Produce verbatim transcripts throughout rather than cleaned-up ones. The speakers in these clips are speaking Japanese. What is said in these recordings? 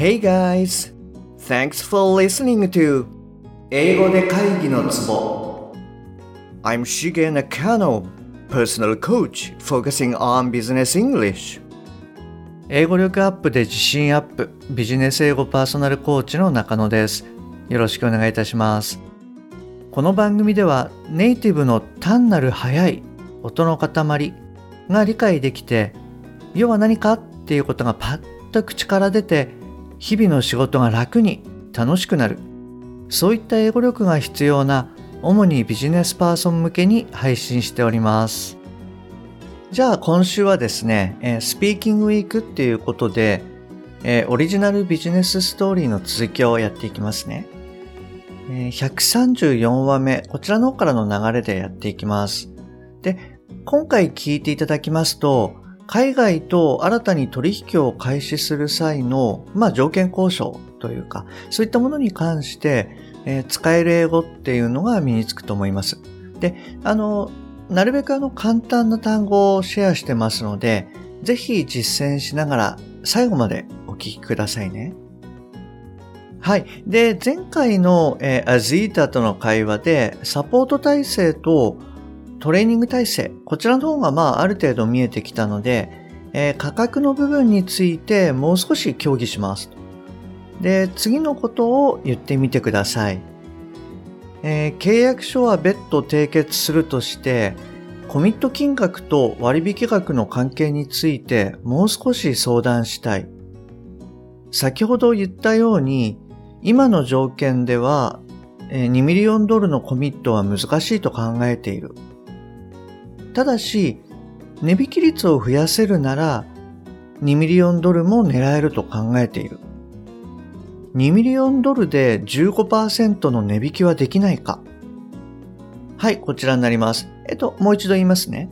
Hey guys! Thanks for listening to 英語で会議のツボ I'm Shigeru Nakano, personal coach focusing on business English 英語力アップで自信アップ、ビジネス英語パーソナルコーチの中野です。よろしくお願いいたします。この番組ではネイティブの単なる速い音の塊が理解できて、要は何かっていうことがパッと口から出て、日々の仕事が楽に楽しくなる、そういった英語力が必要な主にビジネスパーソン向けに配信しております。じゃあ今週はですね、スピーキングウィークっていうことでオリジナルビジネスストーリーの続きをやっていきますね。ひゃくさんじゅうよんわめ、こちらの方からの流れでやっていきます。で、今回聞いていただきますと、海外と新たに取引を開始する際の、まあ、条件交渉というか、そういったものに関して、えー、使える英語っていうのが身につくと思います。で、あの、なるべくあの簡単な単語をシェアしてますので、ぜひ実践しながら最後までお聞きくださいね。はい。で、前回の、えー、Azitaとの会話でサポート体制とトレーニング体制、こちらの方がまあある程度見えてきたので、えー、価格の部分についてもう少し協議します。で、次のことを言ってみてください。えー、契約書は別途締結するとして、コミット金額と割引額の関係についてもう少し相談したい。先ほど言ったように、今の条件ではにミリオンドルのコミットは難しいと考えている。ただし、値引き率を増やせるならにミリオンドルも狙えると考えている。にミリオンドルで じゅうごパーセント の値引きはできないか。はい、こちらになります。えっと、もう一度言いますね。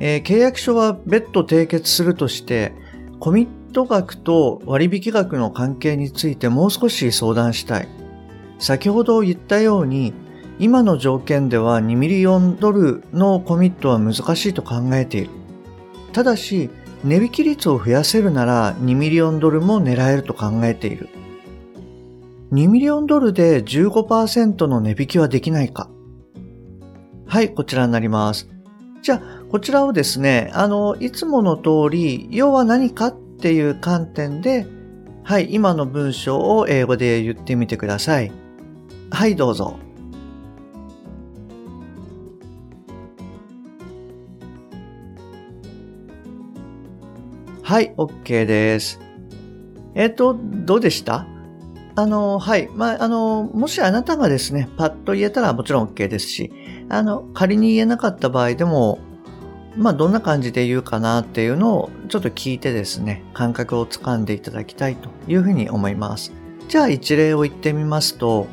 えー、契約書は別途締結するとして、コミット額と割引額の関係についてもう少し相談したい。先ほど言ったように、今の条件ではにミリオンドルのコミットは難しいと考えている。ただし、値引き率を増やせるならにミリオンドルも狙えると考えている。にミリオンドルで じゅうごパーセント の値引きはできないか。はい、こちらになります。じゃあ、こちらをですね、あの、いつもの通り、要は何かっていう観点で、はい、今の文章を英語で言ってみてください。はい、どうぞ。はい、OK です。えっと、どうでした？あの、はい。まあ、あの、もしあなたがですね、パッと言えたらもちろん OK ですし、あの、仮に言えなかった場合でも、まあ、どんな感じで言うかなっていうのをちょっと聞いてですね、感覚をつかんでいただきたいというふうに思います。じゃあ、一例を言ってみますと、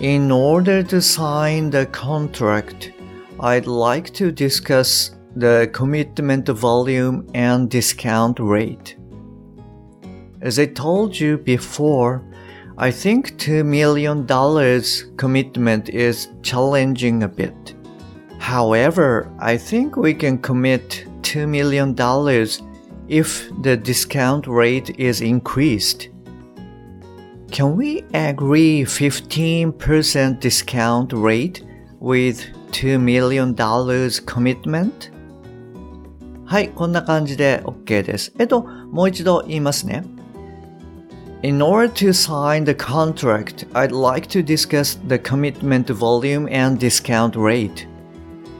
In order to sign the contract, I'd like to discuss the commitment volume and discount rate. As I told you before, I think two million dollars commitment is challenging a bit. However, I think we can commit two million dollars if the discount rate is increased. Can we agree fifteen percent discount rate with two million dollars commitment?はい、こんな感じで OK です。えっと、もう一度言いますね。In order to sign the contract, I'd like to discuss the commitment volume and discount rate.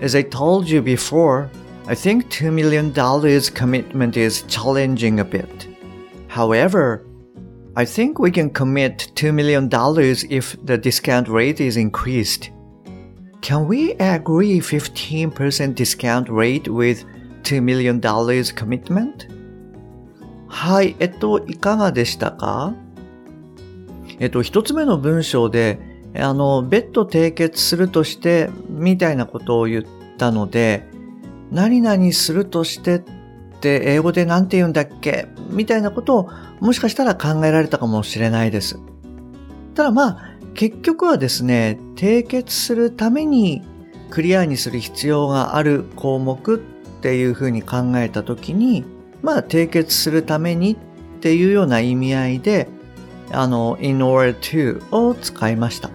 As I told you before, I think two million dollars commitment is challenging a bit. However, I think we can commit two million dollars if the discount rate is increased. Can we agree fifteen percent discount rate with two million dollars commitment? はい、えっと、いかがでしたか？えっと、一つ目の文章で、あの、別途締結するとして、みたいなことを言ったので、何々するとしてって英語で何て言うんだっけ？みたいなことを、もしかしたら考えられたかもしれないです。ただまあ、結局はですね、締結するためにクリアにする必要がある項目っていうふうに考えたときに、まあ、締結するためにっっていうような意味合いで、あの in order to を使いました。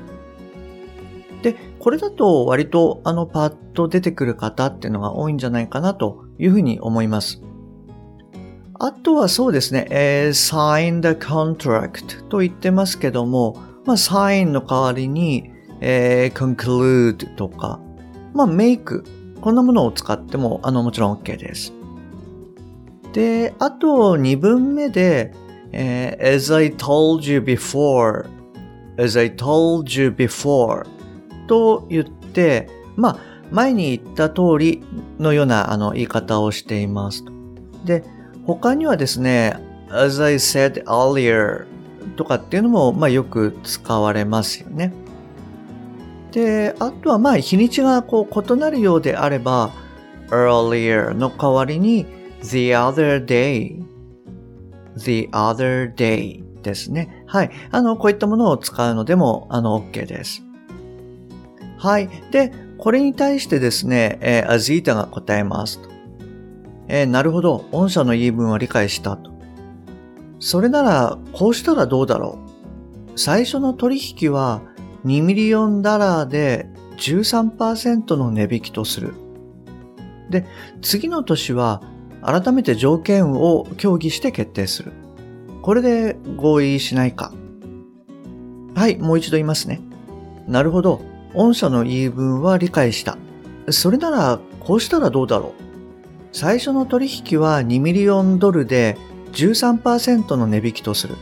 で、これだと割とあのパッと出てくる方っていうのが多いんじゃないかなというふうに思います。あとはそうですね、えー、sign the contract と言ってますけども、まあ sign の代わりに、えー、conclude とか、まあ make こんなものを使ってもあのもちろん OK です。で、あとにぶんめで、えー、as I told you before, as I told you before と言って、まあ前に言った通りのようなあの言い方をしています。で、他にはですね、as I said earlier とかっていうのも、まあ、よく使われますよね。で、あとはまあ日にちがこう異なるようであれば、earlier の代わりに the other day、the other day ですね。はい。あの、こういったものを使うのでも、あの、OK です。はい。で、これに対してですね、えー、Azita が答えます。えー、なるほど。御社の言い分は理解したと。それなら、こうしたらどうだろう。最初の取引はにミリオンダラーで じゅうさんパーセント の値引きとする。で、次の年は改めて条件を協議して決定する。これで合意しないか。はい、もう一度言いますね。なるほど。御社の言い分は理解した。それなら、こうしたらどうだろう。最初の取引はにミリオンドルで じゅうさんパーセント の値引きとする。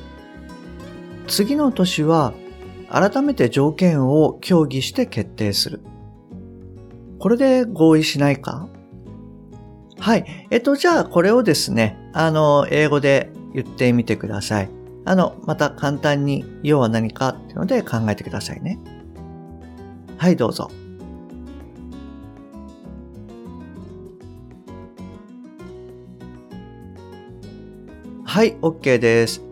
次の年は改めて条件を協議して決定する。これで合意しないか？はい。えっと、じゃあこれをですね、あの、英語で言ってみてください。あの、また簡単に要は何かっていうので考えてくださいね。はい、どうぞ。はい、OK です。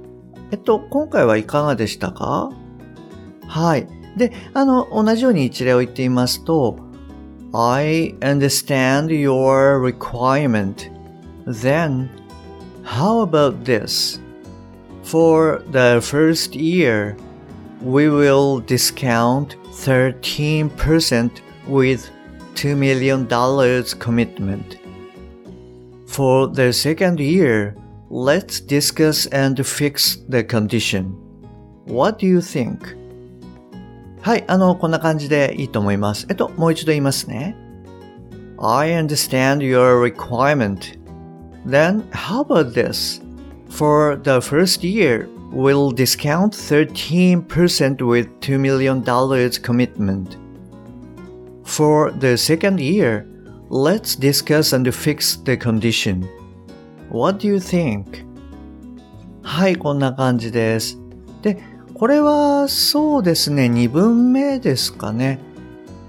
えっと、今回はいかがでしたか？はい。で、あの、同じように一例を言ってみますと、I understand your requirement. Then, how about this? For the first year, we will discount thirteen percent with two million dollars commitment. For the second year,Let's discuss and fix the condition. What do you think? はい、あの、こんな感じでいいと思います。えっと、もう一度言いますね。I understand your requirement. Then, how about this? For the first year, we'll discount thirteen percent with two million dollars commitment. For the second year, let's discuss and fix the condition.What do you think? はい、こんな感じです。で、これはそうですね、にぶんめですかね。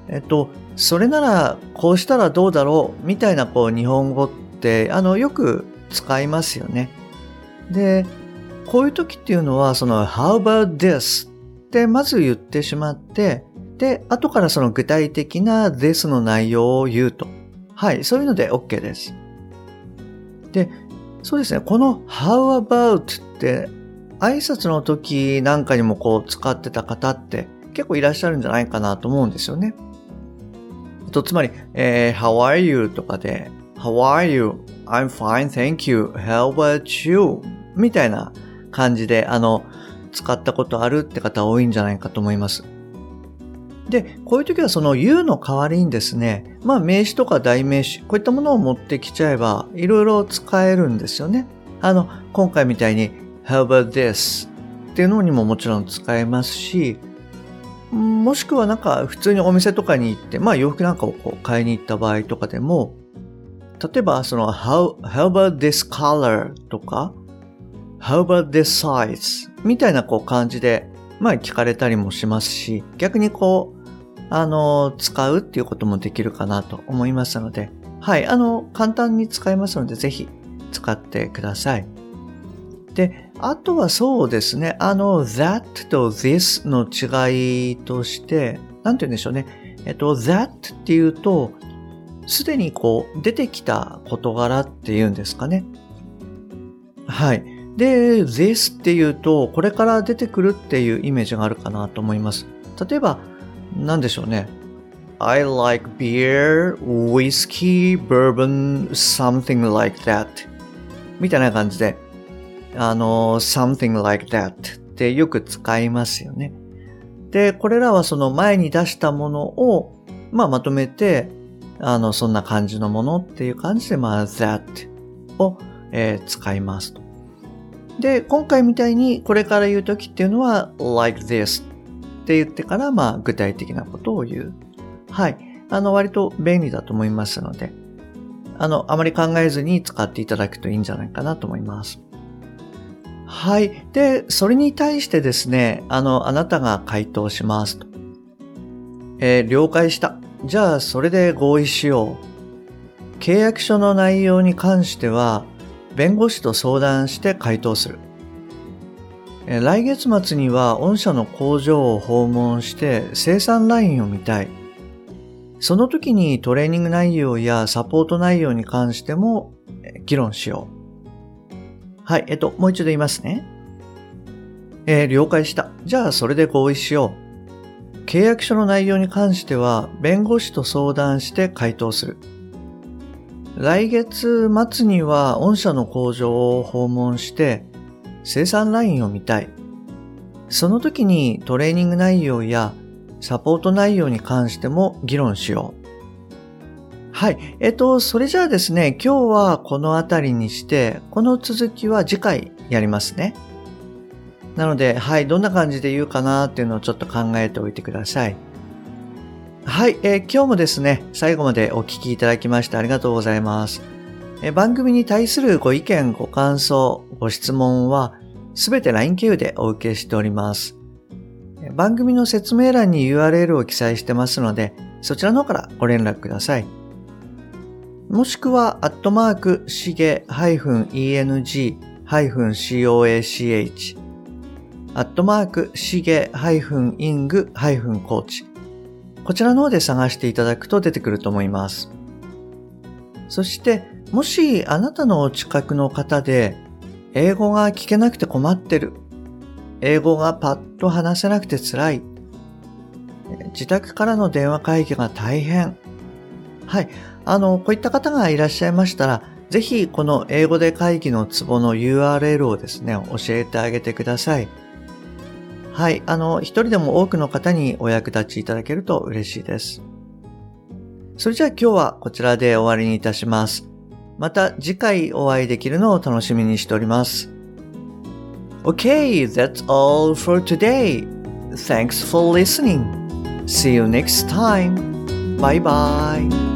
えっと、それならこうしたらどうだろうみたいなこう日本語ってあのよく使いますよね。で、こういう時っていうのはその How about this? ってまず言ってしまって、で、後からその具体的な this の内容を言うと。はい、そういうので OK です。で、そうですね。この how about って挨拶の時なんかにもこう使ってた方って結構いらっしゃるんじゃないかなと思うんですよね。とつまり、えー、how are you とかで how are you? I'm fine, thank you. How about you? みたいな感じであの使ったことあるって方多いんじゃないかと思います。で、こういう時はその you の代わりにですね、まあ名詞とか代名詞、こういったものを持ってきちゃえば、いろいろ使えるんですよね。あの、今回みたいに how about this っていうのにももちろん使えますし、もしくはなんか普通にお店とかに行って、まあ洋服なんかをこう買いに行った場合とかでも、例えばその how, how about this color とか how about this size みたいなこう感じで、まあ聞かれたりもしますし、逆にこう、あの、使うっていうこともできるかなと思いますので、はい、あの、簡単に使えますので、ぜひ使ってください。で、あとはそうですね、あの、that と this の違いとして、なんて言うんでしょうね、えっと、that っていうと、すでにこう、出てきた事柄っていうんですかね。はい。で、this っていうと、これから出てくるっていうイメージがあるかなと思います。例えば、なんでしょうね。I like beer, whiskey, bourbon, something like that みたいな感じで、あの、something like that ってよく使いますよね。で、これらはその前に出したものを、まあ、まとめて、あの、そんな感じのものっていう感じで、まあ、that を、えー、使いますと。で、今回みたいにこれから言うときっていうのは like this って言ってから、まあ、具体的なことを言う。はい。あの、割と便利だと思いますので、あの、あまり考えずに使っていただくといいんじゃないかなと思います。はい。で、それに対してですね、あの、あなたが回答しますと。えー、了解した。じゃあ、それで合意しよう。契約書の内容に関しては、弁護士と相談して回答する。えー、来月末には、御社の工場を訪問して、生産ラインを見たい。その時にトレーニング内容やサポート内容に関しても、えー、議論しよう。はい。えっと、もう一度言いますね。えー、了解した。じゃあ、それで合意しよう。契約書の内容に関しては弁護士と相談して回答する。来月末には御社の工場を訪問して生産ラインを見たい。その時にトレーニング内容やサポート内容に関しても議論しよう。はい。えっと、それじゃあですね、今日はこのあたりにして、この続きは次回やりますね。なので、はい、どんな感じで言うかなっていうのをちょっと考えておいてください。はい、えー、今日もですね、最後までお聞きいただきましてありがとうございます。えー、番組に対するご意見、ご感想、ご質問はすべて ライン 経由でお受けしております。番組の説明欄に ユーアールエル を記載してますので、そちらの方からご連絡ください。もしくは、アットマーク、しげ -eng-coachアットマーク、しげ -ing-coach。こちらの方で探していただくと出てくると思います。そして、もしあなたのお近くの方で、英語が聞けなくて困ってる。英語がパッと話せなくて辛い。自宅からの電話会議が大変。はい。あの、こういった方がいらっしゃいましたら、ぜひこの英語で会議のツボの ユーアールエル をですね、教えてあげてください。はい。あの、一人でも多くの方にお役立ちいただけると嬉しいです。それじゃあ今日はこちらで終わりにいたします。また次回お会いできるのを楽しみにしております。Okay, that's all for today. Thanks for listening. See you next time. Bye bye.